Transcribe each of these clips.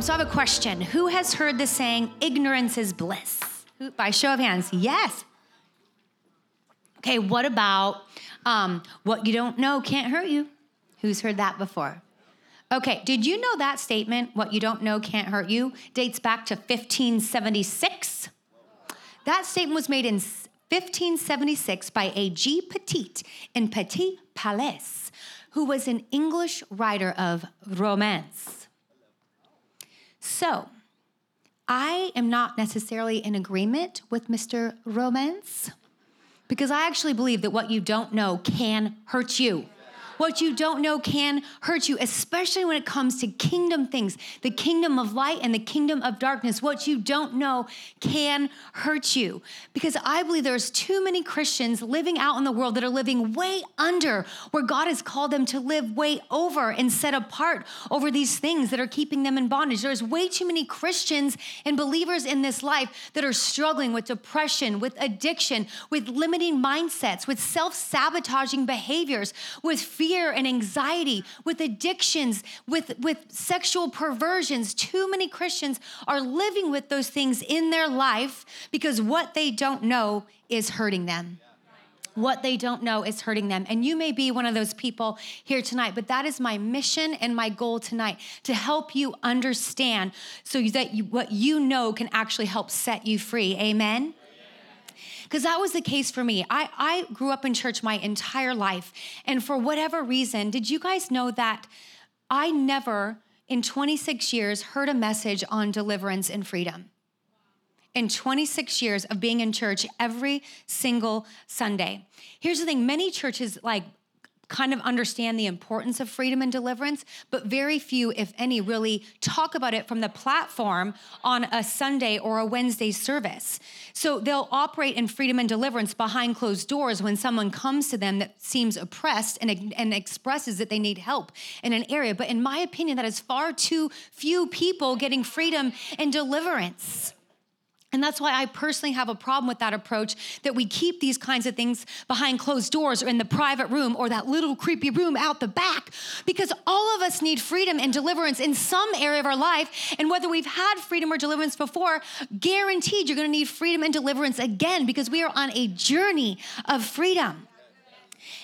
So I have a question. Who has heard the saying, ignorance is bliss? By show of hands, yes. Okay, what about what you don't know can't hurt you? Who's heard that before? Okay, did you know that statement, what you don't know can't hurt you, dates back to 1576? That statement was made in 1576 by A.G. Petit in Petit Palais, who was an English writer of romance. So, I am not necessarily in agreement with Mr. Romance, because I actually believe that what you don't know can hurt you. What you don't know can hurt you, especially when it comes to kingdom things, the kingdom of light and the kingdom of darkness. What you don't know can hurt you, because I believe there's too many Christians living out in the world that are living way under where God has called them to live way over and set apart over these things that are keeping them in bondage. There's way too many Christians and believers in this life that are struggling with depression, with addiction, with limiting mindsets, with self-sabotaging behaviors, with fear and anxiety, with addictions, with sexual perversions. Too many Christians are living with those things in their life because what they don't know is hurting them. What they don't know is hurting them. And you may be one of those people here tonight, but that is my mission and my goal tonight, to help you understand so that what you know can actually help set you free. Amen? Because that was the case for me. I grew up in church my entire life. And for whatever reason, did you guys know that I never, in 26 years, heard a message on deliverance and freedom? In 26 years of being in church every single Sunday. Here's the thing. Many churches kind of understand the importance of freedom and deliverance, but very few, if any, really talk about it from the platform on a Sunday or a Wednesday service. So they'll operate in freedom and deliverance behind closed doors when someone comes to them that seems oppressed and expresses that they need help in an area. But in my opinion, that is far too few people getting freedom and deliverance. And that's why I personally have a problem with that approach, that we keep these kinds of things behind closed doors or in the private room or that little creepy room out the back, because all of us need freedom and deliverance in some area of our life. And whether we've had freedom or deliverance before, guaranteed you're going to need freedom and deliverance again, because we are on a journey of freedom.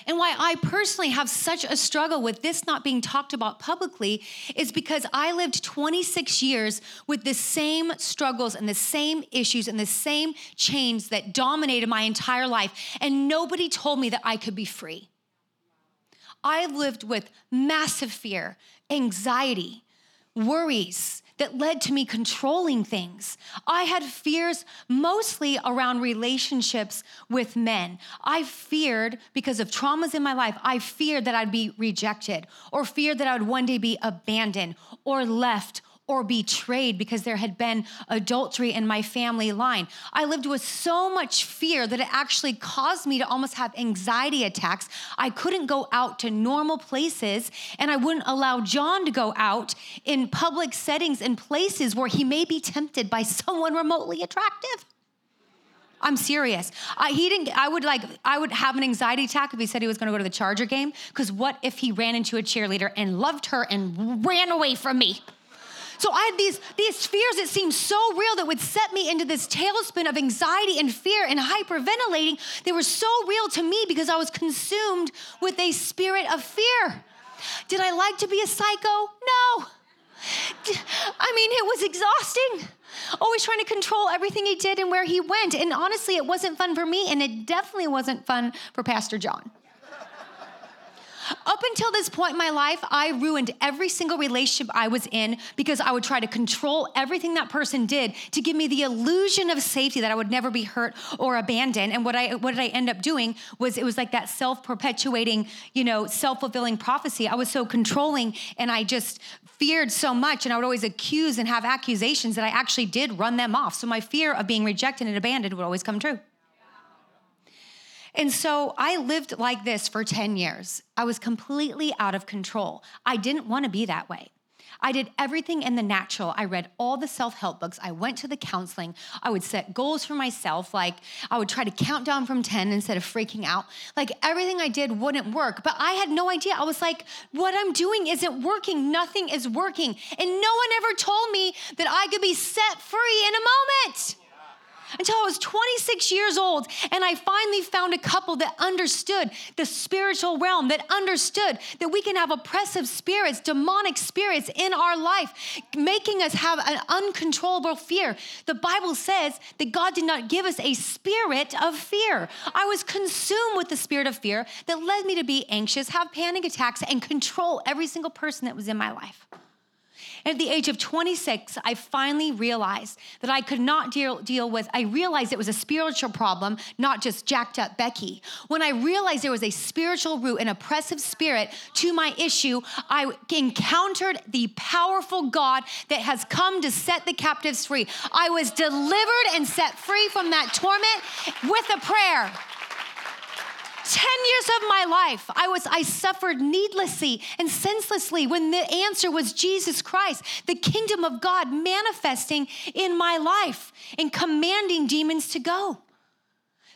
And why I personally have such a struggle with this not being talked about publicly is because I lived 26 years with the same struggles and the same issues and the same chains that dominated my entire life, and nobody told me that I could be free. I lived with massive fear, anxiety, worries that led to me controlling things. I had fears mostly around relationships with men. I feared, because of traumas in my life, I feared that I'd be rejected, or feared that I would one day be abandoned or left or betrayed because there had been adultery in my family line. I lived with so much fear that it actually caused me to almost have anxiety attacks. I couldn't go out to normal places, and I wouldn't allow John to go out in public settings and places where he may be tempted by someone remotely attractive. I'm serious. I would have an anxiety attack if he said he was going to go to the Charger game, because what if he ran into a cheerleader and loved her and ran away from me? So I had these fears that seemed so real that would set me into this tailspin of anxiety and fear and hyperventilating. They were so real to me because I was consumed with a spirit of fear. Did I like to be a psycho? No. I mean, it was exhausting. Always trying to control everything he did and where he went. And honestly, it wasn't fun for me, and it definitely wasn't fun for Pastor John. Up until this point in my life, I ruined every single relationship I was in because I would try to control everything that person did to give me the illusion of safety that I would never be hurt or abandoned. And what did I end up doing was, it was like that self-perpetuating, self-fulfilling prophecy. I was so controlling and I just feared so much, and I would always accuse and have accusations that I actually did run them off. So my fear of being rejected and abandoned would always come true. And so I lived like this for 10 years. I was completely out of control. I didn't want to be that way. I did everything in the natural. I read all the self-help books. I went to the counseling. I would set goals for myself. Like, I would try to count down from 10 instead of freaking out. Like, everything I did wouldn't work, but I had no idea. I was like, what I'm doing isn't working. Nothing is working. And no one ever told me that I could be set free in a moment. Until I was 26 years old, and I finally found a couple that understood the spiritual realm, that understood that we can have oppressive spirits, demonic spirits in our life, making us have an uncontrollable fear. The Bible says that God did not give us a spirit of fear. I was consumed with the spirit of fear that led me to be anxious, have panic attacks, and control every single person that was in my life. And at the age of 26, I finally realized that I could not deal with, I realized it was a spiritual problem, not just jacked up Becky. When I realized there was a spiritual root, an oppressive spirit to my issue, I encountered the powerful God that has come to set the captives free. I was delivered and set free from that torment with a prayer. 10 years of my life, I suffered needlessly and senselessly when the answer was Jesus Christ, the kingdom of God manifesting in my life and commanding demons to go.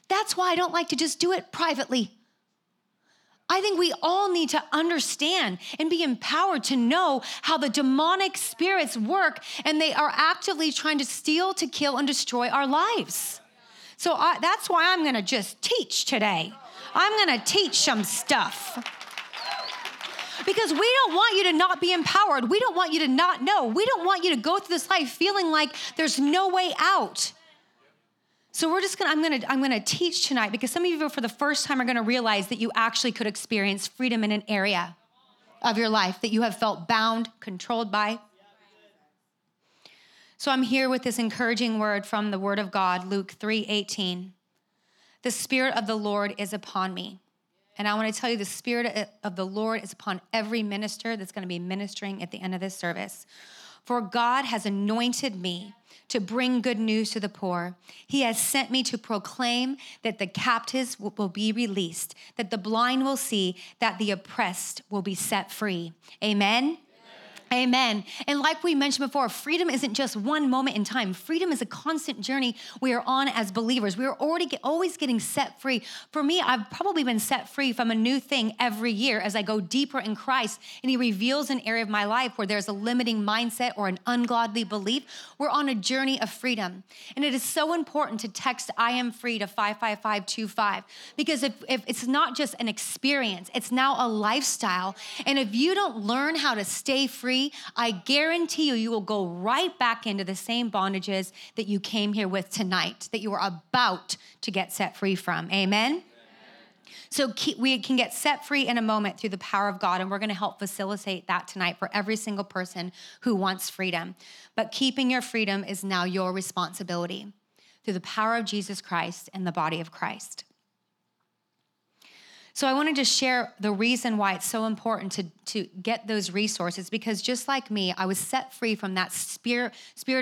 That's why I don't like to just do it privately. I think we all need to understand and be empowered to know how the demonic spirits work, and they are actively trying to steal, to kill, and destroy our lives. So that's why I'm going to just teach today. I'm going to teach some stuff, because we don't want you to not be empowered. We don't want you to not know. We don't want you to go through this life feeling like there's no way out. So I'm going to teach tonight, because some of you for the first time are going to realize that you actually could experience freedom in an area of your life that you have felt bound, controlled by. So I'm here with this encouraging word from the Word of God, Luke 3:18. The Spirit of the Lord is upon me. And I want to tell you, the Spirit of the Lord is upon every minister that's going to be ministering at the end of this service. For God has anointed me to bring good news to the poor. He has sent me to proclaim that the captives will be released, that the blind will see, that the oppressed will be set free. Amen? Amen. And like we mentioned before, freedom isn't just one moment in time. Freedom is a constant journey we are on as believers. We are always getting set free. For me, I've probably been set free from a new thing every year as I go deeper in Christ, and He reveals an area of my life where there's a limiting mindset or an ungodly belief. We're on a journey of freedom. And it is so important to text "I am free" to 55525, because if it's not just an experience, it's now a lifestyle. And if you don't learn how to stay free, I guarantee you will go right back into the same bondages that you came here with tonight, that you were about to get set free from. Amen? Amen. So we can get set free in a moment through the power of God, and we're going to help facilitate that tonight for every single person who wants freedom. But keeping your freedom is now your responsibility through the power of Jesus Christ and the body of Christ. So I wanted to share the reason why it's so important to get those resources, because just like me, I was set free from that spirit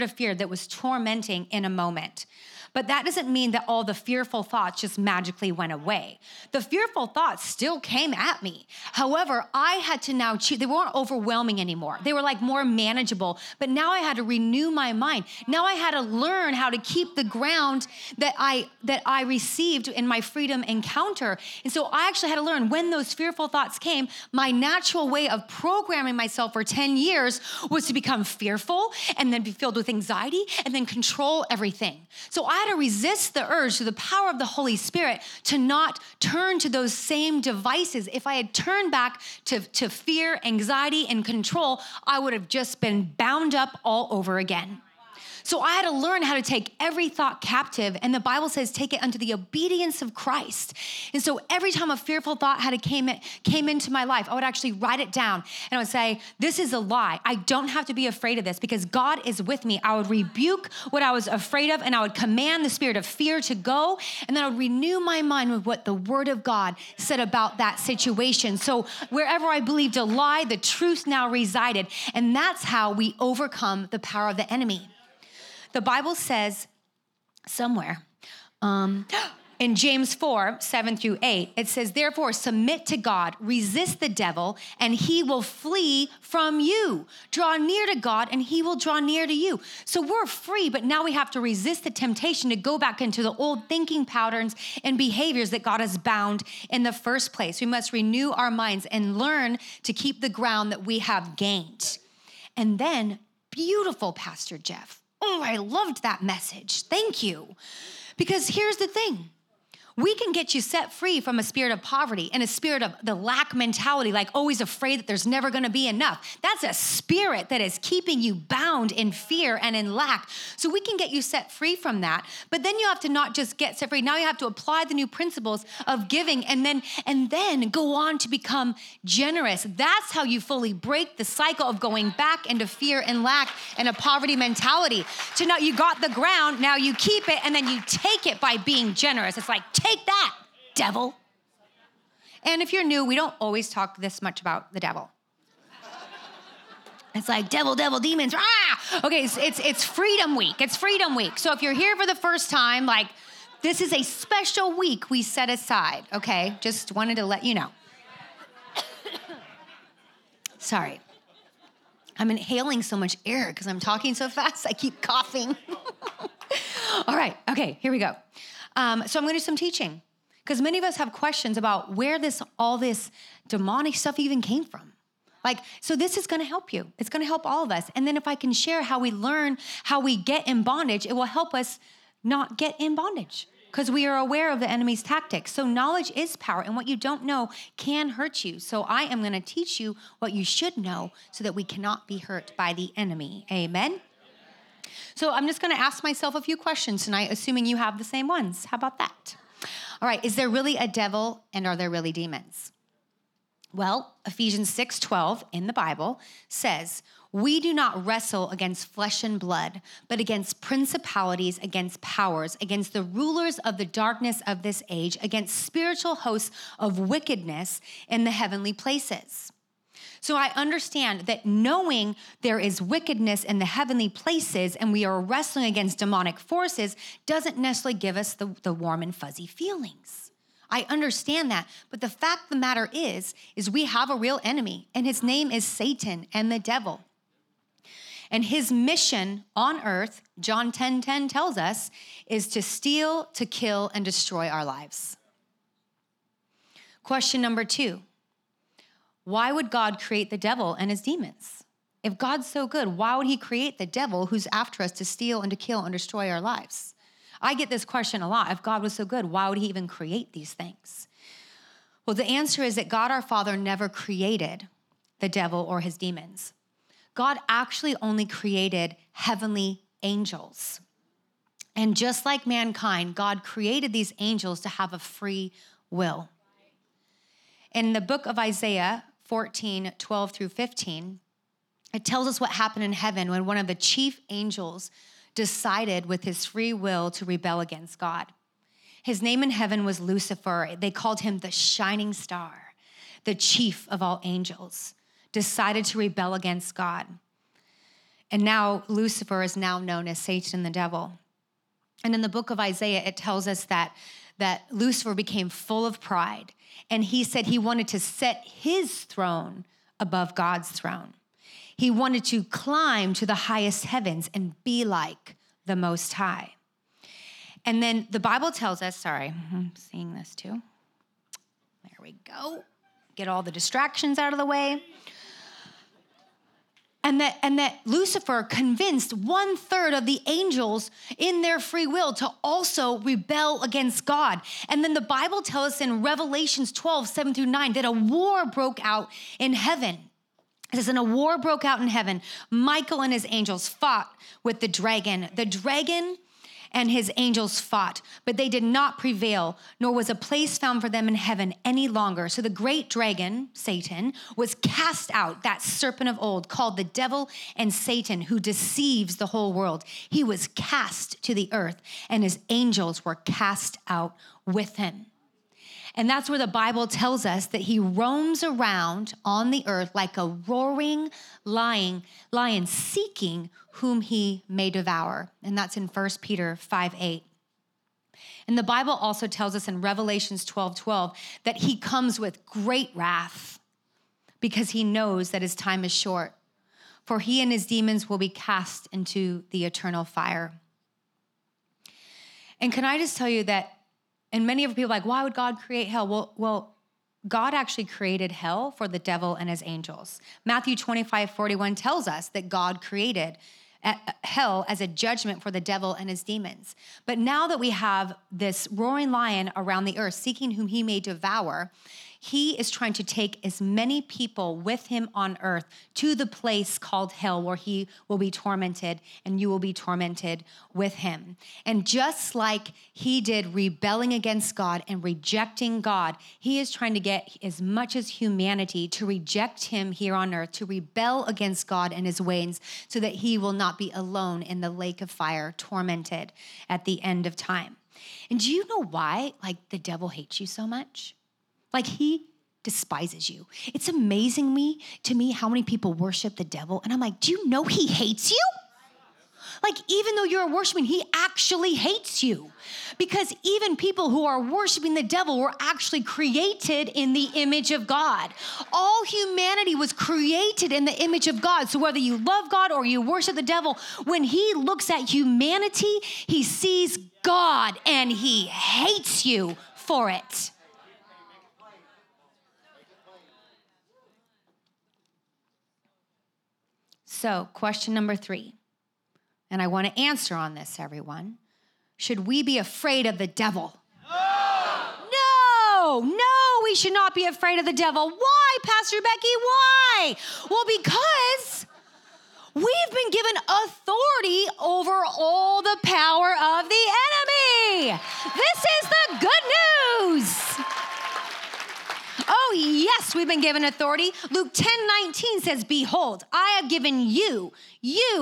of fear that was tormenting in a moment. But that doesn't mean that all the fearful thoughts just magically went away. The fearful thoughts still came at me. However, I had to now choose. They weren't overwhelming anymore. They were like more manageable, but now I had to renew my mind. Now I had to learn how to keep the ground that I received in my freedom encounter. And so I actually had to learn, when those fearful thoughts came, my natural way of programming myself for 10 years was to become fearful and then be filled with anxiety and then control everything. So I had to resist the urge through the power of the Holy Spirit to not turn to those same devices. If I had turned back to fear, anxiety, and control, I would have just been bound up all over again. So I had to learn how to take every thought captive, and the Bible says, take it unto the obedience of Christ. And so every time a fearful thought had came into my life, I would actually write it down, and I would say, this is a lie. I don't have to be afraid of this because God is with me. I would rebuke what I was afraid of, and I would command the spirit of fear to go, and then I would renew my mind with what the Word of God said about that situation. So wherever I believed a lie, the truth now resided, and that's how we overcome the power of the enemy. The Bible says somewhere in James 4:7-8, it says, therefore, submit to God, resist the devil, and he will flee from you. Draw near to God, and he will draw near to you. So we're free, but now we have to resist the temptation to go back into the old thinking patterns and behaviors that God has bound in the first place. We must renew our minds and learn to keep the ground that we have gained. And then, beautiful, Pastor Jeff. Oh, I loved that message. Thank you. Because here's the thing. We can get you set free from a spirit of poverty and a spirit of the lack mentality, like always afraid that there's never going to be enough. That's a spirit that is keeping you bound in fear and in lack. So we can get you set free from that. But then you have to not just get set free. Now you have to apply the new principles of giving and then go on to become generous. That's how you fully break the cycle of going back into fear and lack and a poverty mentality. So now you got the ground, now you keep it, and then you take it by being generous. It's like, take that, devil. And if you're new, we don't always talk this much about the devil. It's like, devil, devil, demons. Ah! Okay, it's Freedom Week. It's Freedom Week. So if you're here for the first time, like, this is a special week we set aside, okay? Just wanted to let you know. Sorry. I'm inhaling so much air because I'm talking so fast. I keep coughing. All right, okay, here we go. So I'm going to do some teaching because many of us have questions about where all this demonic stuff even came from. Like, so this is going to help you. It's going to help all of us. And then if I can share how we learn, how we get in bondage, it will help us not get in bondage because we are aware of the enemy's tactics. So knowledge is power, and what you don't know can hurt you. So I am going to teach you what you should know so that we cannot be hurt by the enemy. Amen. So I'm just going to ask myself a few questions tonight, assuming you have the same ones. How about that? All right, is there really a devil, and are there really demons? Well, Ephesians 6:12 in the Bible says, we do not wrestle against flesh and blood, but against principalities, against powers, against the rulers of the darkness of this age, against spiritual hosts of wickedness in the heavenly places. So I understand that knowing there is wickedness in the heavenly places and we are wrestling against demonic forces doesn't necessarily give us the warm and fuzzy feelings. I understand that, but the fact of the matter is we have a real enemy, and his name is Satan and the devil. And his mission on earth, John 10:10 tells us, is to steal, to kill, and destroy our lives. Question number 2. Why would God create the devil and his demons? If God's so good, why would he create the devil who's after us to steal and to kill and destroy our lives? I get this question a lot. If God was so good, why would he even create these things? Well, the answer is that God our Father never created the devil or his demons. God actually only created heavenly angels. And just like mankind, God created these angels to have a free will. In the book of Isaiah 14:12-15, it tells us what happened in heaven when one of the chief angels decided with his free will to rebel against God. His name in heaven was Lucifer. They called him the shining star, the chief of all angels, decided to rebel against God. And now Lucifer is now known as Satan the devil. And in the book of Isaiah, it tells us that Lucifer became full of pride, and he said he wanted to set his throne above God's throne. He wanted to climb to the highest heavens and be like the Most High. And then the Bible tells us, sorry, I'm seeing this too. There we go. Get all the distractions out of the way. And that Lucifer convinced 1/3 of the angels in their free will to also rebel against God. And then the Bible tells us in Revelations 12:7-9, that a war broke out in heaven. It says, and a war broke out in heaven. Michael and his angels fought with the dragon. The dragon and his angels fought, but they did not prevail, nor was a place found for them in heaven any longer. So the great dragon, Satan, was cast out, that serpent of old, called the devil and Satan, who deceives the whole world. He was cast to the earth, and his angels were cast out with him. And that's where the Bible tells us that he roams around on the earth like a roaring lion, seeking whom he may devour. And that's in 1 Peter 5:8. And the Bible also tells us in Revelations 12:12 that he comes with great wrath because he knows that his time is short. For he and his demons will be cast into the eternal fire. And can I just tell you that, and many of people are like, why would God create hell? Well, God actually created hell for the devil and his angels. Matthew 25:41 tells us that God created hell as a judgment for the devil and his demons. But now that we have this roaring lion around the earth, seeking whom he may devour, he is trying to take as many people with him on earth to the place called hell, where he will be tormented and you will be tormented with him. And just like he did rebelling against God and rejecting God, he is trying to get as much as humanity to reject him here on earth, to rebel against God and his ways, so that he will not be alone in the lake of fire, tormented at the end of time. And do you know why, the devil hates you so much? He despises you. It's amazing to me how many people worship the devil. And I'm like, do you know he hates you? Even though you're worshiping, he actually hates you. Because even people who are worshiping the devil were actually created in the image of God. All humanity was created in the image of God. So whether you love God or you worship the devil, when he looks at humanity, he sees God and he hates you for it. So question number 3, and I want to answer on this, everyone. Should we be afraid of the devil? No, we should not be afraid of the devil. Why, Pastor Becky, why? Well, because we've been given authority over all the power of the enemy. This is the good news. Oh, yes, we've been given authority. Luke 10:19 says, behold, I have given you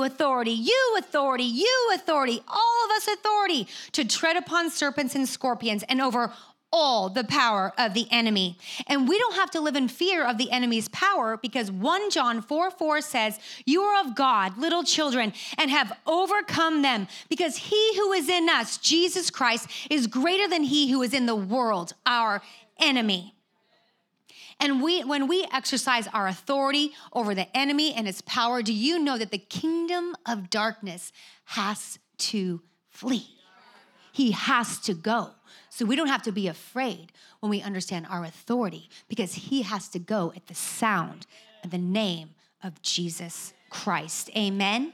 authority, you authority, all of us authority to tread upon serpents and scorpions and over all the power of the enemy. And we don't have to live in fear of the enemy's power, because 1 John 4:4 says, you are of God, little children, and have overcome them, because he who is in us, Jesus Christ, is greater than he who is in the world, our enemy. And when we exercise our authority over the enemy and his power, do you know that the kingdom of darkness has to flee? He has to go. So we don't have to be afraid when we understand our authority, because he has to go at the sound of the name of Jesus Christ. Amen?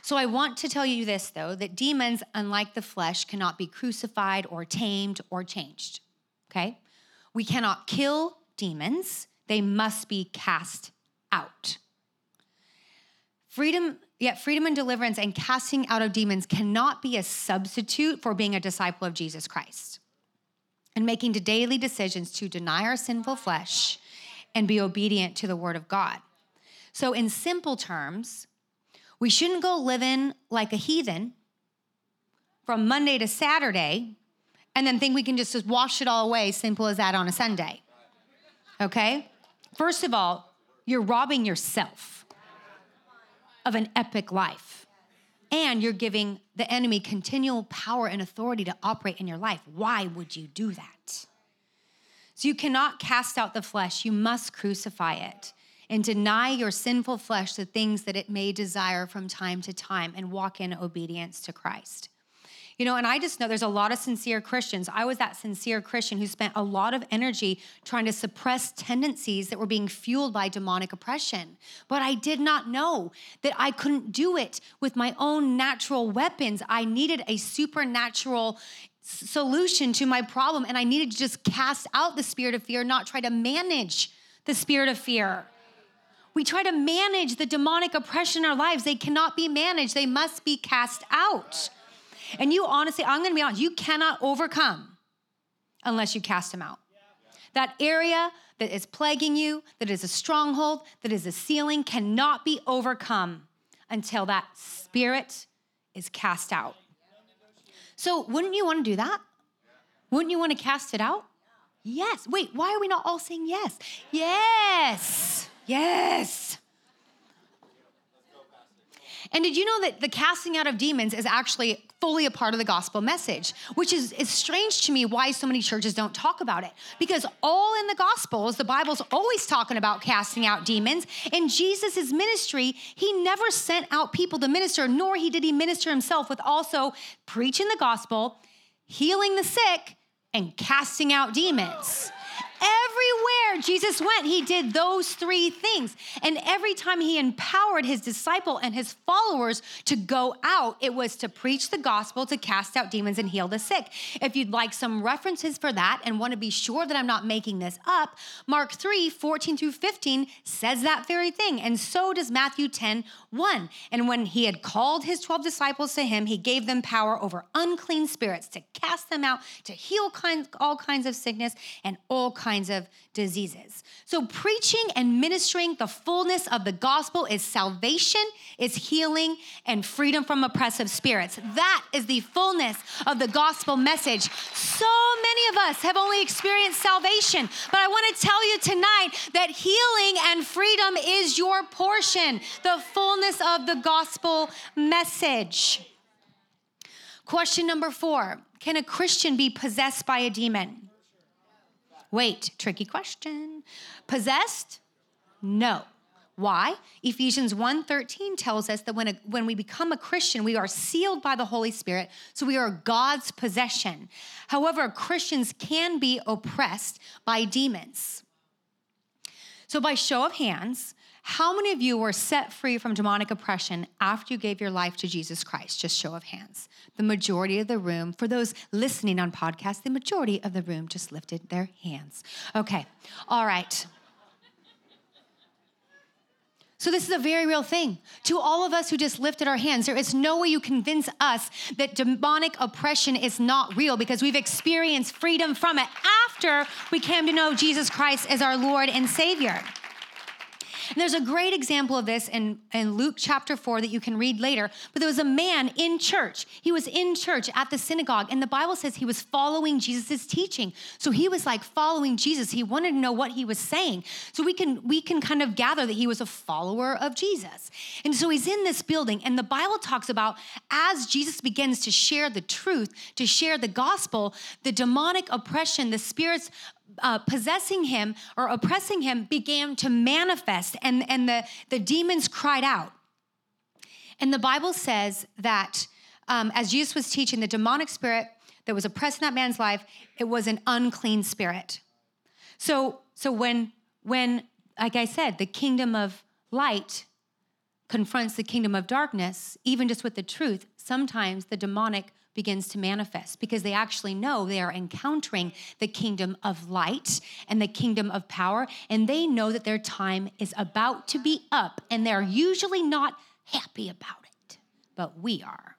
So I want to tell you this, though, that demons, unlike the flesh, cannot be crucified or tamed or changed. Okay? We cannot kill demons. They must be cast out. Freedom and deliverance and casting out of demons cannot be a substitute for being a disciple of Jesus Christ and making daily decisions to deny our sinful flesh and be obedient to the word of God. So in simple terms, we shouldn't go living like a heathen from Monday to Saturday and then think we can just wash it all away, simple as that, on a Sunday. Okay? First of all, you're robbing yourself of an epic life, and you're giving the enemy continual power and authority to operate in your life. Why would you do that? So you cannot cast out the flesh. You must crucify it and deny your sinful flesh the things that it may desire from time to time, and walk in obedience to Christ. And I just know there's a lot of sincere Christians. I was that sincere Christian who spent a lot of energy trying to suppress tendencies that were being fueled by demonic oppression. But I did not know that I couldn't do it with my own natural weapons. I needed a supernatural solution to my problem, and I needed to just cast out the spirit of fear, not try to manage the spirit of fear. We try to manage the demonic oppression in our lives. They cannot be managed. They must be cast out. And you honestly, I'm going to be honest, you cannot overcome unless you cast them out. That area that is plaguing you, that is a stronghold, that is a ceiling, cannot be overcome until that spirit is cast out. So wouldn't you want to do that? Wouldn't you want to cast it out? Yes. Wait, why are we not all saying yes? Yes. Yes. And did you know that the casting out of demons is actually fully a part of the gospel message, which is strange to me why so many churches don't talk about it. Because all in the gospels, the Bible's always talking about casting out demons. In Jesus' ministry, he never sent out people to minister, nor did he minister himself with also preaching the gospel, healing the sick, and casting out demons. Everywhere Jesus went, he did those three things. And every time he empowered his disciple and his followers to go out, it was to preach the gospel, to cast out demons and heal the sick. If you'd like some references for that and want to be sure that I'm not making this up, Mark 3:14-15 says that very thing. And so does Matthew 10:1. And when he had called his 12 disciples to him, he gave them power over unclean spirits to cast them out, to heal all kinds of sickness and all kinds of diseases. So preaching and ministering the fullness of the gospel is salvation, is healing, and freedom from oppressive spirits. That is the fullness of the gospel message. So many of us have only experienced salvation, but I want to tell you tonight that healing and freedom is your portion, the fullness of the gospel message. Question number 4, can a Christian be possessed by a demon? Wait, tricky question. Possessed? No. Why? Ephesians 1:13 tells us that when we become a Christian, we are sealed by the Holy Spirit, so we are God's possession. However, Christians can be oppressed by demons. So by show of hands, how many of you were set free from demonic oppression after you gave your life to Jesus Christ? Just show of hands. The majority of the room, for those listening on podcasts, the majority of the room just lifted their hands. Okay, all right. So this is a very real thing. To all of us who just lifted our hands, there is no way you convince us that demonic oppression is not real because we've experienced freedom from it after we came to know Jesus Christ as our Lord and Savior. And there's a great example of this in Luke chapter 4 that you can read later. But there was a man in church. He was in church at the synagogue. And the Bible says he was following Jesus' teaching. So he was like following Jesus. He wanted to know what he was saying. So we can kind of gather that he was a follower of Jesus. And so he's in this building. And the Bible talks about as Jesus begins to share the truth, to share the gospel, the demonic oppression, the spirits possessing him or oppressing him began to manifest, and the demons cried out. And the Bible says that as Jesus was teaching, the demonic spirit that was oppressing that man's life, it was an unclean spirit. So when, like I said, the kingdom of light confronts the kingdom of darkness, even just with the truth, sometimes the demonic begins to manifest because they actually know they are encountering the kingdom of light and the kingdom of power, and they know that their time is about to be up, and they're usually not happy about it, but we are.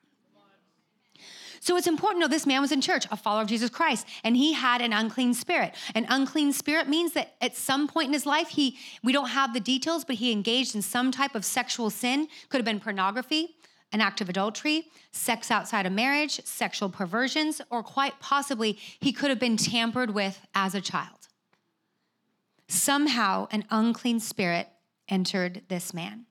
So it's important to know this man was in church, a follower of Jesus Christ, and he had an unclean spirit. An unclean spirit means that at some point in his life, we don't have the details, but he engaged in some type of sexual sin. Could have been pornography, an act of adultery, sex outside of marriage, sexual perversions, or quite possibly he could have been tampered with as a child. Somehow an unclean spirit entered this man.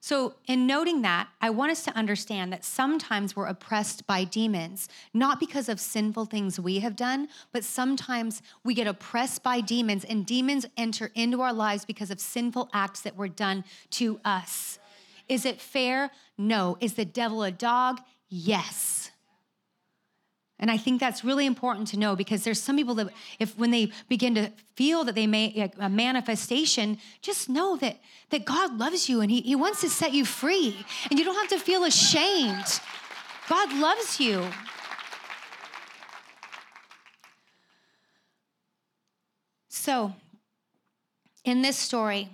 So in noting that, I want us to understand that sometimes we're oppressed by demons, not because of sinful things we have done, but sometimes we get oppressed by demons, and demons enter into our lives because of sinful acts that were done to us. Is it fair? No. Is the devil a dog? Yes. And I think that's really important to know, because there's some people that when they begin to feel that they make a manifestation, just know that God loves you and he wants to set you free, and you don't have to feel ashamed. God loves you. So, in this story,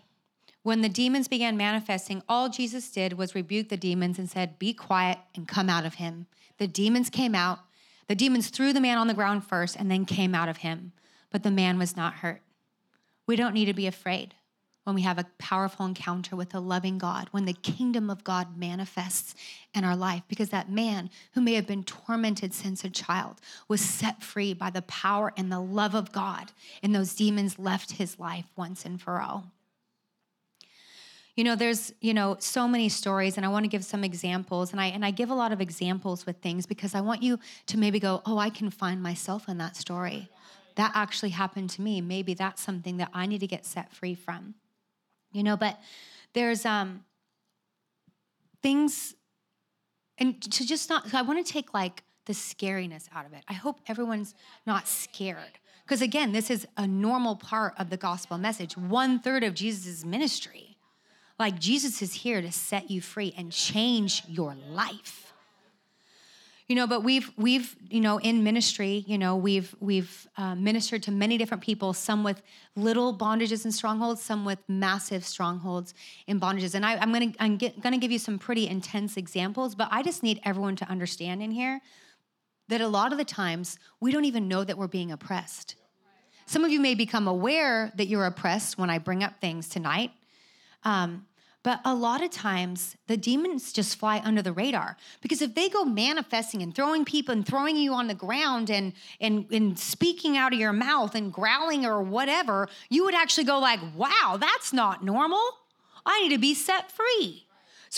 when the demons began manifesting, all Jesus did was rebuke the demons and said, "Be quiet and come out of him." The demons came out. The demons threw the man on the ground first and then came out of him, but the man was not hurt. We don't need to be afraid when we have a powerful encounter with a loving God, when the kingdom of God manifests in our life, because that man who may have been tormented since a child was set free by the power and the love of God, and those demons left his life once and for all. You know, there's, so many stories, and I want to give some examples, and I give a lot of examples with things because I want you to maybe go, oh, I can find myself in that story. That actually happened to me. Maybe that's something that I need to get set free from. But there's things, and to just not, I want to take the scariness out of it. I hope everyone's not scared. Because again, this is a normal part of the gospel message. 1/3 of Jesus' ministry. Jesus is here to set you free and change your life. But we've in ministry, we've ministered to many different people, some with little bondages and strongholds, some with massive strongholds and bondages. And I'm gonna give you some pretty intense examples, but I just need everyone to understand in here that a lot of the times we don't even know that we're being oppressed. Some of you may become aware that you're oppressed when I bring up things tonight. But a lot of times, the demons just fly under the radar, because if they go manifesting and throwing people and throwing you on the ground and speaking out of your mouth and growling or whatever, you would actually go wow, that's not normal. I need to be set free.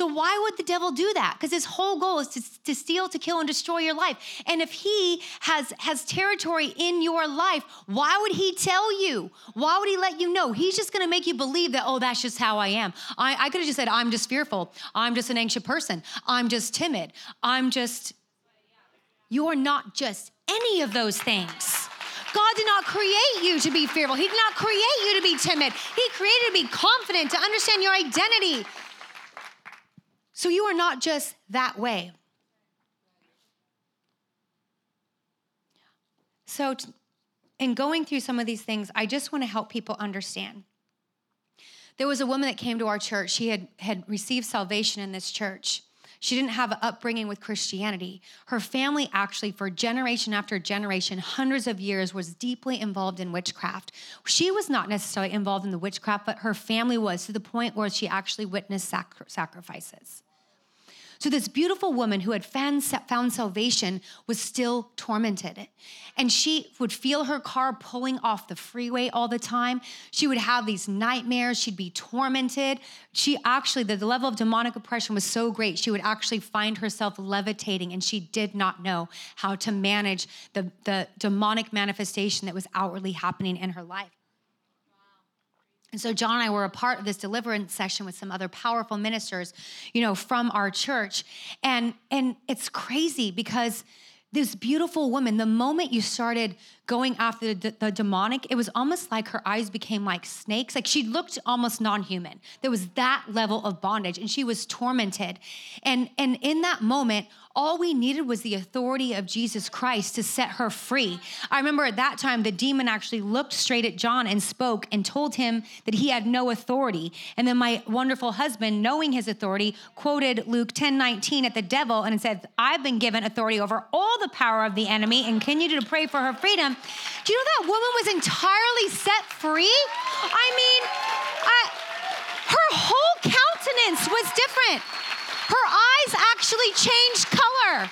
So why would the devil do that? Because his whole goal is to steal, to kill, and destroy your life. And if he has territory in your life, why would he tell you? Why would he let you know? He's just going to make you believe that, oh, that's just how I am. I could have just said, I'm just fearful. I'm just an anxious person. I'm just timid. You're not just any of those things. God did not create you to be fearful. He did not create you to be timid. He created you to be confident, to understand your identity. So you are not just that way. So in going through some of these things, I just want to help people understand. There was a woman that came to our church. She had received salvation in this church. She didn't have an upbringing with Christianity. Her family actually, for generation after generation, hundreds of years, was deeply involved in witchcraft. She was not necessarily involved in the witchcraft, but her family was, to the point where she actually witnessed sacrifices. So this beautiful woman who had found salvation was still tormented. And she would feel her car pulling off the freeway all the time. She would have these nightmares. She'd be tormented. She actually, the level of demonic oppression was so great, she would actually find herself levitating, and she did not know how to manage the demonic manifestation that was outwardly happening in her life. And so John and I were a part of this deliverance session with some other powerful ministers, from our church. And it's crazy because this beautiful woman, the moment you started going after the demonic, it was almost like her eyes became like snakes. She looked almost non-human. There was that level of bondage, and she was tormented. And in that moment, all we needed was the authority of Jesus Christ to set her free. I remember at that time, the demon actually looked straight at John and spoke and told him that he had no authority. And then my wonderful husband, knowing his authority, quoted Luke 10:19 at the devil and said, "I've been given authority over all the power of the enemy," and continued to pray for her freedom. Do you know that woman was entirely set free? Her whole countenance was different. Her eyes actually changed color.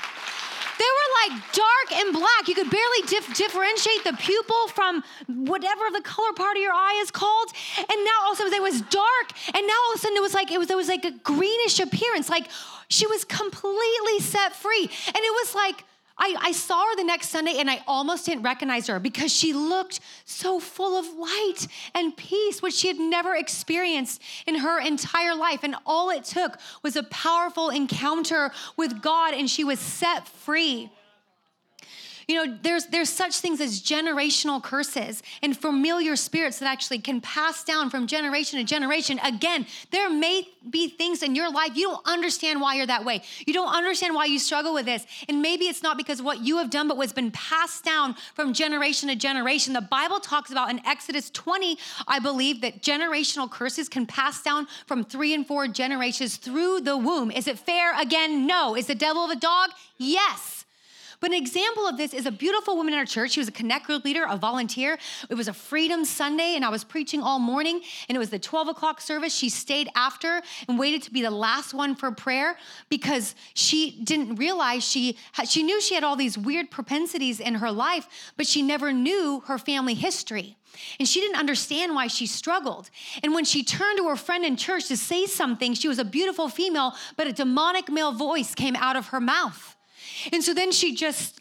They were dark and black. You could barely differentiate the pupil from whatever the color part of your eye is called. And now all of a sudden it was dark. And now all of a sudden it was like a greenish appearance. She was completely set free. And it was I saw her the next Sunday, and I almost didn't recognize her because she looked so full of light and peace, which she had never experienced in her entire life. And all it took was a powerful encounter with God, and she was set free. You know, there's such things as generational curses and familiar spirits that actually can pass down from generation to generation. Again, there may be things in your life you don't understand why you're that way. You don't understand why you struggle with this. And maybe it's not because of what you have done, but what's been passed down from generation to generation. The Bible talks about in Exodus 20, I believe, that generational curses can pass down from 3 and 4 generations through the womb. Is it fair? Again, no. Is the devil of a dog? Yes. But an example of this is a beautiful woman in our church. She was a Connect Group leader, a volunteer. It was a Freedom Sunday, and I was preaching all morning, and it was the 12 o'clock service. She stayed after and waited to be the last one for prayer because she didn't realize she knew she had all these weird propensities in her life, but she never knew her family history. And she didn't understand why she struggled. And when she turned to her friend in church to say something, she was a beautiful female, but a demonic male voice came out of her mouth. And so then she just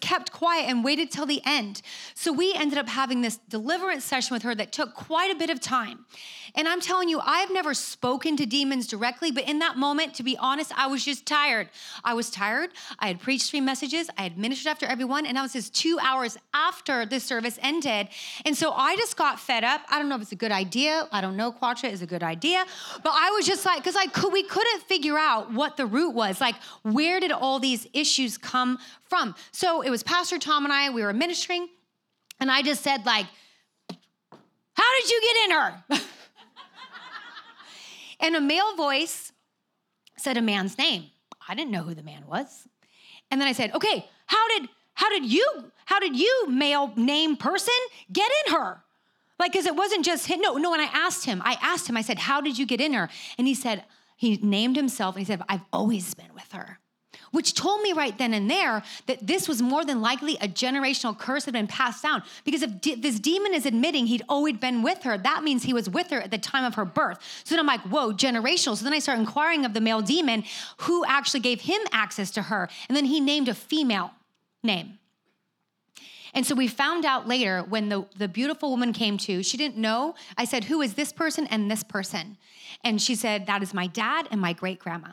kept quiet and waited till the end. So we ended up having this deliverance session with her that took quite a bit of time. And I'm telling you, I've never spoken to demons directly, but in that moment, to be honest, I was just tired. I was tired. I had preached 3 messages. I had ministered after everyone. And that was just 2 hours after the service ended. And so I just got fed up. I don't know if it's a good idea. I don't know, Quatra is a good idea. But I was just like, because we couldn't figure out what the root was. Like, where did all these issues come from? So it was Pastor Tom and I, we were ministering, and I just said, like, how did you get in her? And a male voice said a man's name. I didn't know who the man was. And then I said, okay, how did you male name person get in her? Like, cause it wasn't just him. No. And I asked him, I said, how did you get in her? And he said, he named himself and he said, I've always been with her. Which told me right then and there that this was more than likely a generational curse that had been passed down. Because if this demon is admitting he'd always been with her, that means he was with her at the time of her birth. So then I'm like, whoa, generational. So then I start inquiring of the male demon who actually gave him access to her. And then he named a female name. And so we found out later when the beautiful woman came to, she didn't know. I said, who is this person and this person? And she said, that is my dad and my great-grandma.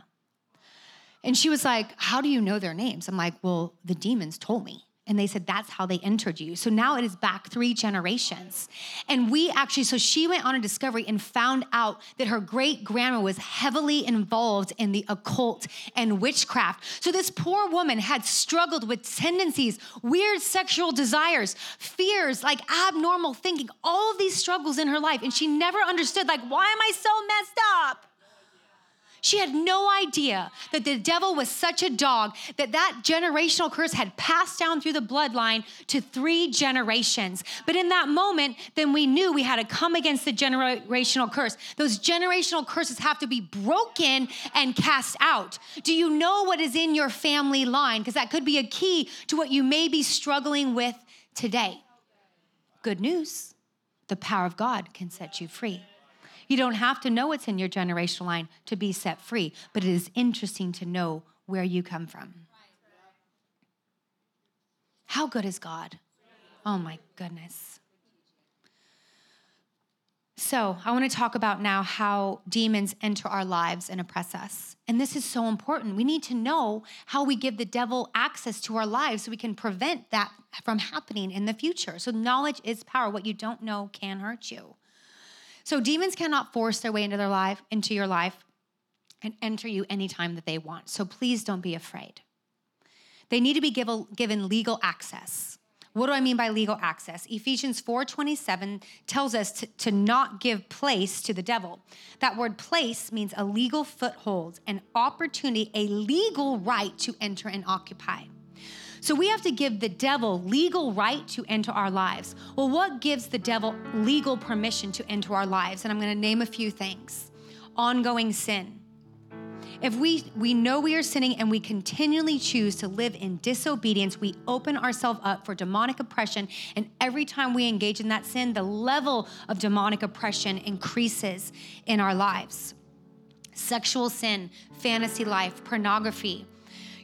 And she was like, how do you know their names? I'm like, well, the demons told me. And they said, that's how they entered you. So now it is back 3 generations. And so she went on a discovery and found out that her great-grandma was heavily involved in the occult and witchcraft. So this poor woman had struggled with tendencies, weird sexual desires, fears, like abnormal thinking, all of these struggles in her life. And she never understood, like, why am I so messed up? She had no idea that the devil was such a dog that generational curse had passed down through the bloodline to 3 generations. But in that moment, then we knew we had to come against the generational curse. Those generational curses have to be broken and cast out. Do you know what is in your family line? Because that could be a key to what you may be struggling with today. Good news. The power of God can set you free. You don't have to know what's in your generational line to be set free, but it is interesting to know where you come from. How good is God? Oh my goodness. So I want to talk about now how demons enter our lives and oppress us. And this is so important. We need to know how we give the devil access to our lives so we can prevent that from happening in the future. So knowledge is power. What you don't know can hurt you. So demons cannot force their way into your life and enter you anytime that they want. So please don't be afraid. They need to be given legal access. What do I mean by legal access? Ephesians 4:27 tells us to not give place to the devil. That word place means a legal foothold, an opportunity, a legal right to enter and occupy. So we have to give the devil legal right to enter our lives. Well, what gives the devil legal permission to enter our lives? And I'm going to name a few things. Ongoing sin. If we know we are sinning and we continually choose to live in disobedience, we open ourselves up for demonic oppression. And every time we engage in that sin, the level of demonic oppression increases in our lives. Sexual sin, fantasy life, pornography.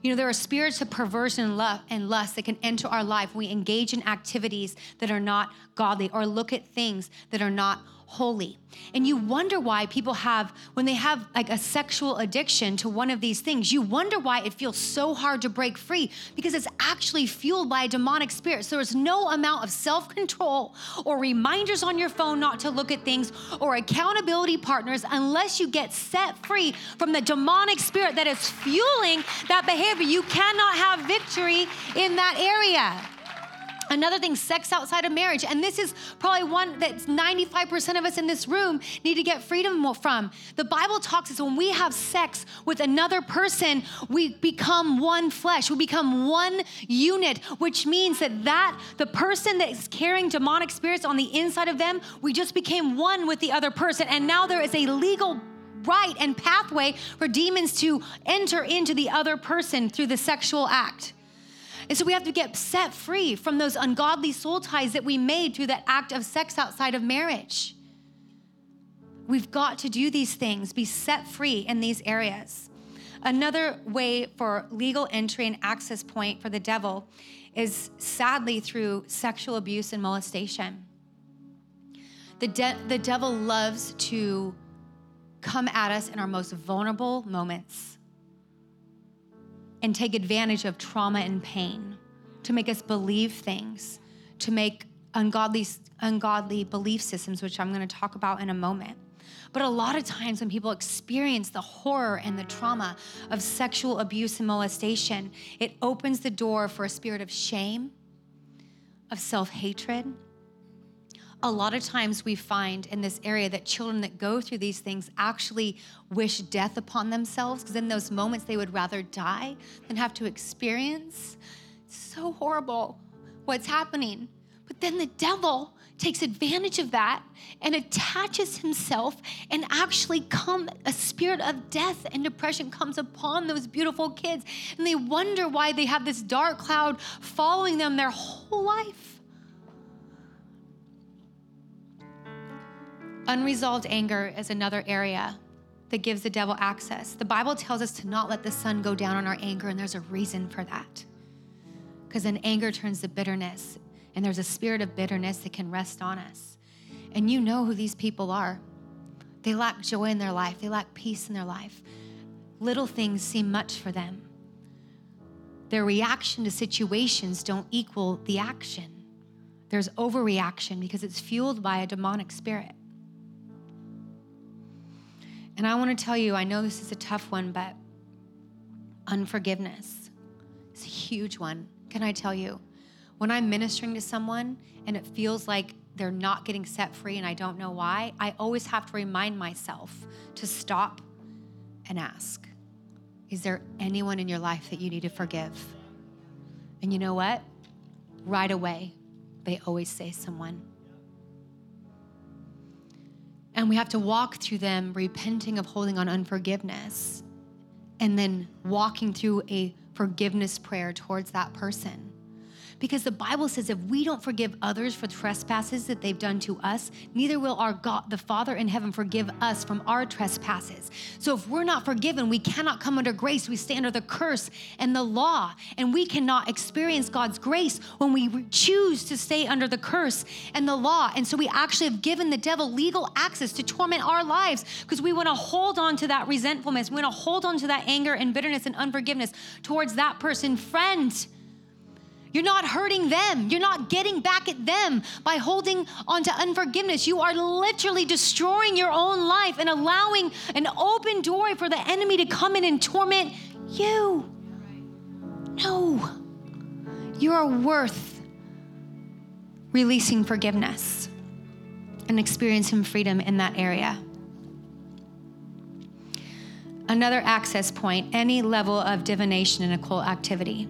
You know, there are spirits of perversion and lust that can enter our life. We engage in activities that are not godly or look at things that are not holy. And you wonder why people have, when they have like a sexual addiction to one of these things, you wonder why it feels so hard to break free, because it's actually fueled by a demonic spirit. So there's no amount of self-control or reminders on your phone not to look at things or accountability partners unless you get set free from the demonic spirit that is fueling that behavior. You cannot have victory in that area. Another thing, sex outside of marriage. And this is probably one that's 95% of us in this room need to get freedom from. The Bible talks is when we have sex with another person, we become one flesh. We become one unit, which means that the person that is carrying demonic spirits on the inside of them, we just became one with the other person. And now there is a legal right and pathway for demons to enter into the other person through the sexual act. And so we have to get set free from those ungodly soul ties that we made through that act of sex outside of marriage. We've got to do these things, be set free in these areas. Another way for legal entry and access point for the devil is sadly through sexual abuse and molestation. The devil loves to come at us in our most vulnerable moments and take advantage of trauma and pain to make us believe things, to make ungodly belief systems, which I'm gonna talk about in a moment. But a lot of times when people experience the horror and the trauma of sexual abuse and molestation, it opens the door for a spirit of shame, of self-hatred. A lot of times we find in this area that children that go through these things actually wish death upon themselves, because in those moments they would rather die than have to experience. It's so horrible what's happening. But then the devil takes advantage of that and attaches himself, and actually a spirit of death and depression comes upon those beautiful kids, and they wonder why they have this dark cloud following them their whole life. Unresolved anger is another area that gives the devil access. The Bible tells us to not let the sun go down on our anger, and there's a reason for that. Because then anger turns to bitterness, and there's a spirit of bitterness that can rest on us. And you know who these people are. They lack joy in their life. They lack peace in their life. Little things seem much for them. Their reaction to situations don't equal the action. There's overreaction because it's fueled by a demonic spirit. And I want to tell you, I know this is a tough one, but unforgiveness is a huge one. Can I tell you, when I'm ministering to someone and it feels like they're not getting set free and I don't know why, I always have to remind myself to stop and ask, is there anyone in your life that you need to forgive? And you know what? Right away, they always say someone. And we have to walk through them repenting of holding on unforgiveness, and then walking through a forgiveness prayer towards that person. Because the Bible says if we don't forgive others for trespasses that they've done to us, neither will our God, the Father in heaven, forgive us from our trespasses. So if we're not forgiven, we cannot come under grace. We stay under the curse and the law, and we cannot experience God's grace when we choose to stay under the curse and the law. And so we actually have given the devil legal access to torment our lives, because we want to hold on to that resentfulness. We want to hold on to that anger and bitterness and unforgiveness towards that person. Friend, you're not hurting them. You're not getting back at them by holding on to unforgiveness. You are literally destroying your own life and allowing an open door for the enemy to come in and torment you. No, you are worth releasing forgiveness and experiencing freedom in that area. Another access point, any level of divination and occult activity.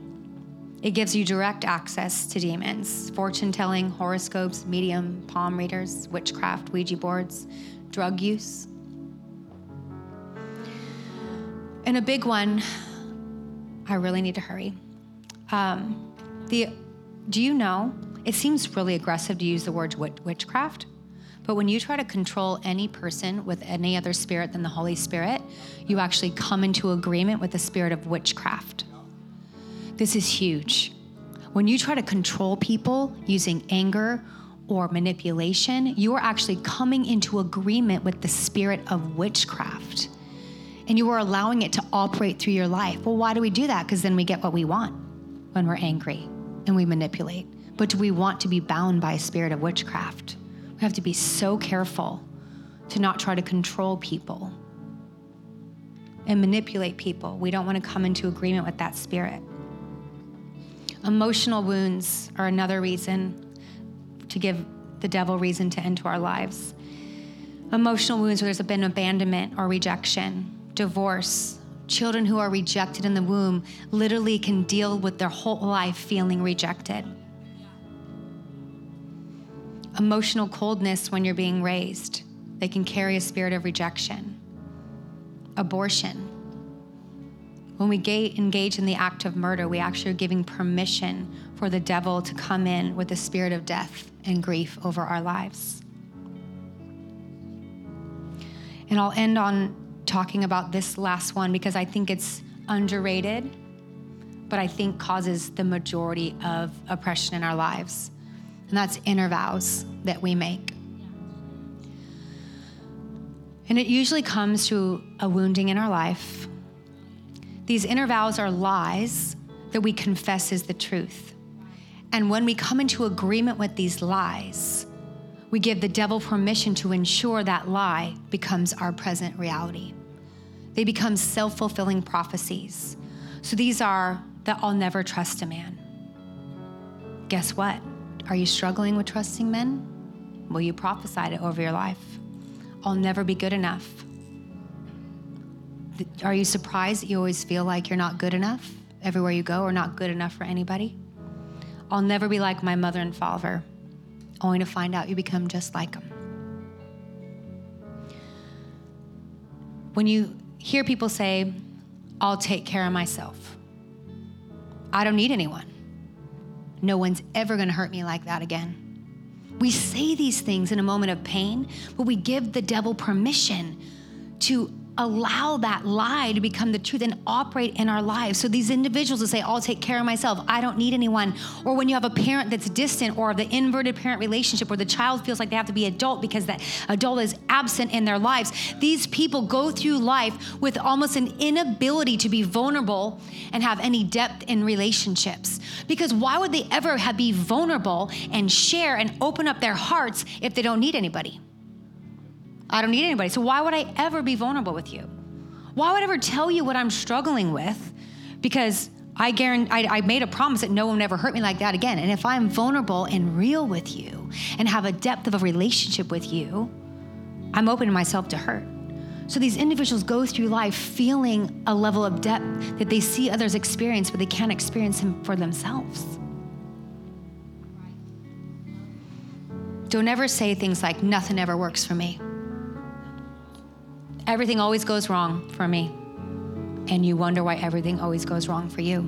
It gives you direct access to demons, fortune-telling, horoscopes, medium, palm readers, witchcraft, Ouija boards, drug use. And a big one, I really need to hurry. Do you know, it seems really aggressive to use the word witchcraft, but when you try to control any person with any other spirit than the Holy Spirit, you actually come into agreement with the spirit of witchcraft. This is huge. When you try to control people using anger or manipulation, you are actually coming into agreement with the spirit of witchcraft. And you are allowing it to operate through your life. Well, why do we do that? Because then we get what we want when we're angry and we manipulate. But do we want to be bound by a spirit of witchcraft? We have to be so careful to not try to control people and manipulate people. We don't want to come into agreement with that spirit. Emotional wounds are another reason to give the devil reason to enter our lives. Emotional wounds where there's been abandonment or rejection, divorce. Children who are rejected in the womb literally can deal with their whole life feeling rejected. Emotional coldness when you're being raised. They can carry a spirit of rejection. Abortion. When we engage in the act of murder, we actually are giving permission for the devil to come in with a spirit of death and grief over our lives. And I'll end on talking about this last one because I think it's underrated, but I think causes the majority of oppression in our lives. And that's inner vows that we make. And it usually comes to a wounding in our life. These inner vows are lies that we confess is the truth. And when we come into agreement with these lies, we give the devil permission to ensure that lie becomes our present reality. They become self-fulfilling prophecies. So these are that I'll never trust a man. Guess what? Are you struggling with trusting men? Well, you prophesied it over your life. I'll never be good enough. Are you surprised that you always feel like you're not good enough everywhere you go or not good enough for anybody? I'll never be like my mother and father. Only to find out you become just like them. When you hear people say, I'll take care of myself. I don't need anyone. No one's ever gonna hurt me like that again. We say these things in a moment of pain, but we give the devil permission to allow that lie to become the truth and operate in our lives. So these individuals will say, I'll take care of myself. I don't need anyone. Or when you have a parent that's distant or the inverted parent relationship where the child feels like they have to be adult because that adult is absent in their lives. These people go through life with almost an inability to be vulnerable and have any depth in relationships. Because why would they ever be vulnerable and share and open up their hearts if they don't need anybody? I don't need anybody. So why would I ever be vulnerable with you? Why would I ever tell you what I'm struggling with? Because I made a promise that no one would ever hurt me like that again. And if I'm vulnerable and real with you and have a depth of a relationship with you, I'm opening myself to hurt. So these individuals go through life feeling a level of depth that they see others experience, but they can't experience them for themselves. Don't ever say things like, nothing ever works for me. Everything always goes wrong for me. And you wonder why everything always goes wrong for you.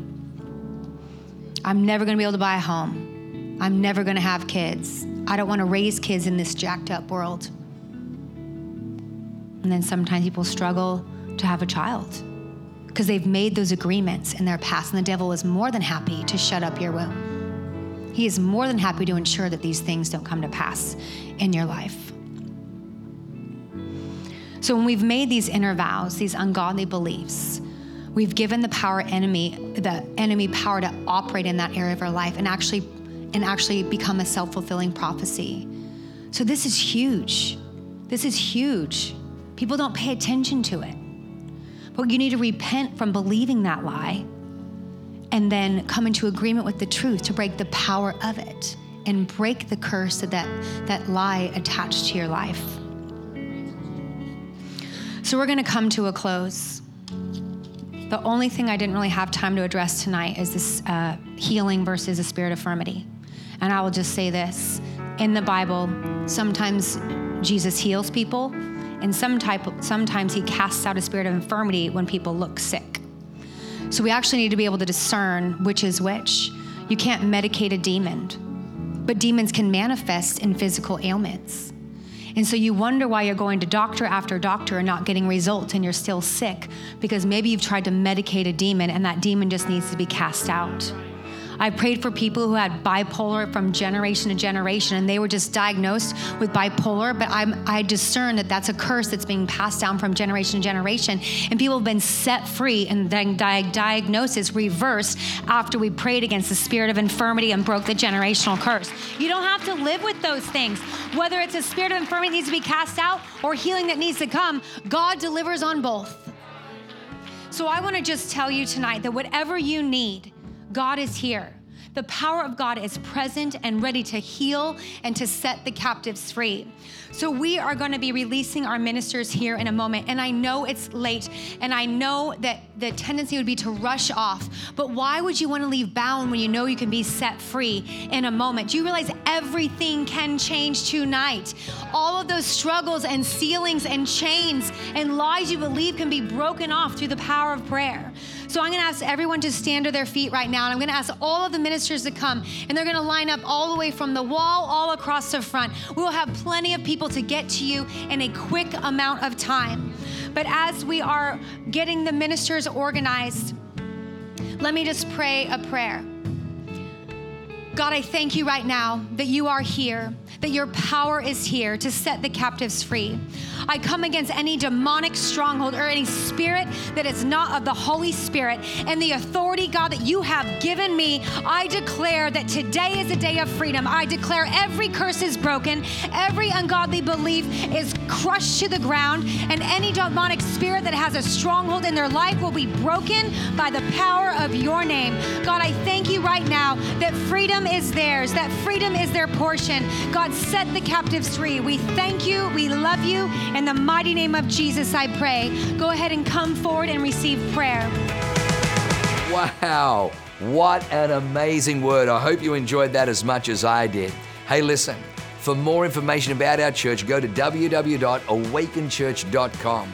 I'm never gonna be able to buy a home. I'm never gonna have kids. I don't wanna raise kids in this jacked up world. And then sometimes people struggle to have a child because they've made those agreements in their past, and the devil is more than happy to shut up your womb. He is more than happy to ensure that these things don't come to pass in your life. So when we've made these inner vows, these ungodly beliefs, we've given the enemy power to operate in that area of our life and actually become a self-fulfilling prophecy. So this is huge. This is huge. People don't pay attention to it. But you need to repent from believing that lie and then come into agreement with the truth to break the power of it and break the curse that lie attached to your life. So we're gonna come to a close. The only thing I didn't really have time to address tonight is this healing versus a spirit of infirmity. And I will just say this, in the Bible, sometimes Jesus heals people and sometimes he casts out a spirit of infirmity when people look sick. So we actually need to be able to discern which is which. You can't medicate a demon, but demons can manifest in physical ailments. And so you wonder why you're going to doctor after doctor and not getting results and you're still sick because maybe you've tried to medicate a demon and that demon just needs to be cast out. I prayed for people who had bipolar from generation to generation, and they were just diagnosed with bipolar, but I discern that that's a curse that's being passed down from generation to generation, and people have been set free and then diagnosis reversed after we prayed against the spirit of infirmity and broke the generational curse. You don't have to live with those things. Whether it's a spirit of infirmity that needs to be cast out or healing that needs to come, God delivers on both. So I want to just tell you tonight that whatever you need, God is here. The power of God is present and ready to heal and to set the captives free. So we are going to be releasing our ministers here in a moment. And I know it's late, and I know that the tendency would be to rush off. But why would you want to leave bound when you know you can be set free in a moment? Do you realize everything can change tonight? All of those struggles and ceilings and chains and lies you believe can be broken off through the power of prayer. So I'm going to ask everyone to stand to their feet right now. And I'm going to ask all of the ministers to come. And they're going to line up all the way from the wall, all across the front. We will have plenty of people to get to you in a quick amount of time. But as we are getting the ministers organized, let me just pray a prayer. God, I thank you right now that you are here, that your power is here to set the captives free. I come against any demonic stronghold or any spirit that is not of the Holy Spirit, and the authority, God, that you have given me, I declare that today is a day of freedom. I declare every curse is broken, every ungodly belief is crushed to the ground, and any demonic spirit that has a stronghold in their life will be broken by the power of your name. God, I thank you right now that freedom is theirs, that freedom is their portion. God, set the captives free. We thank you, we love you. In the mighty name of Jesus, I pray. Go ahead and come forward and receive prayer. Wow, what an amazing word. I hope you enjoyed that as much as I did. Hey, listen, for more information about our church, go to www.awakenchurch.com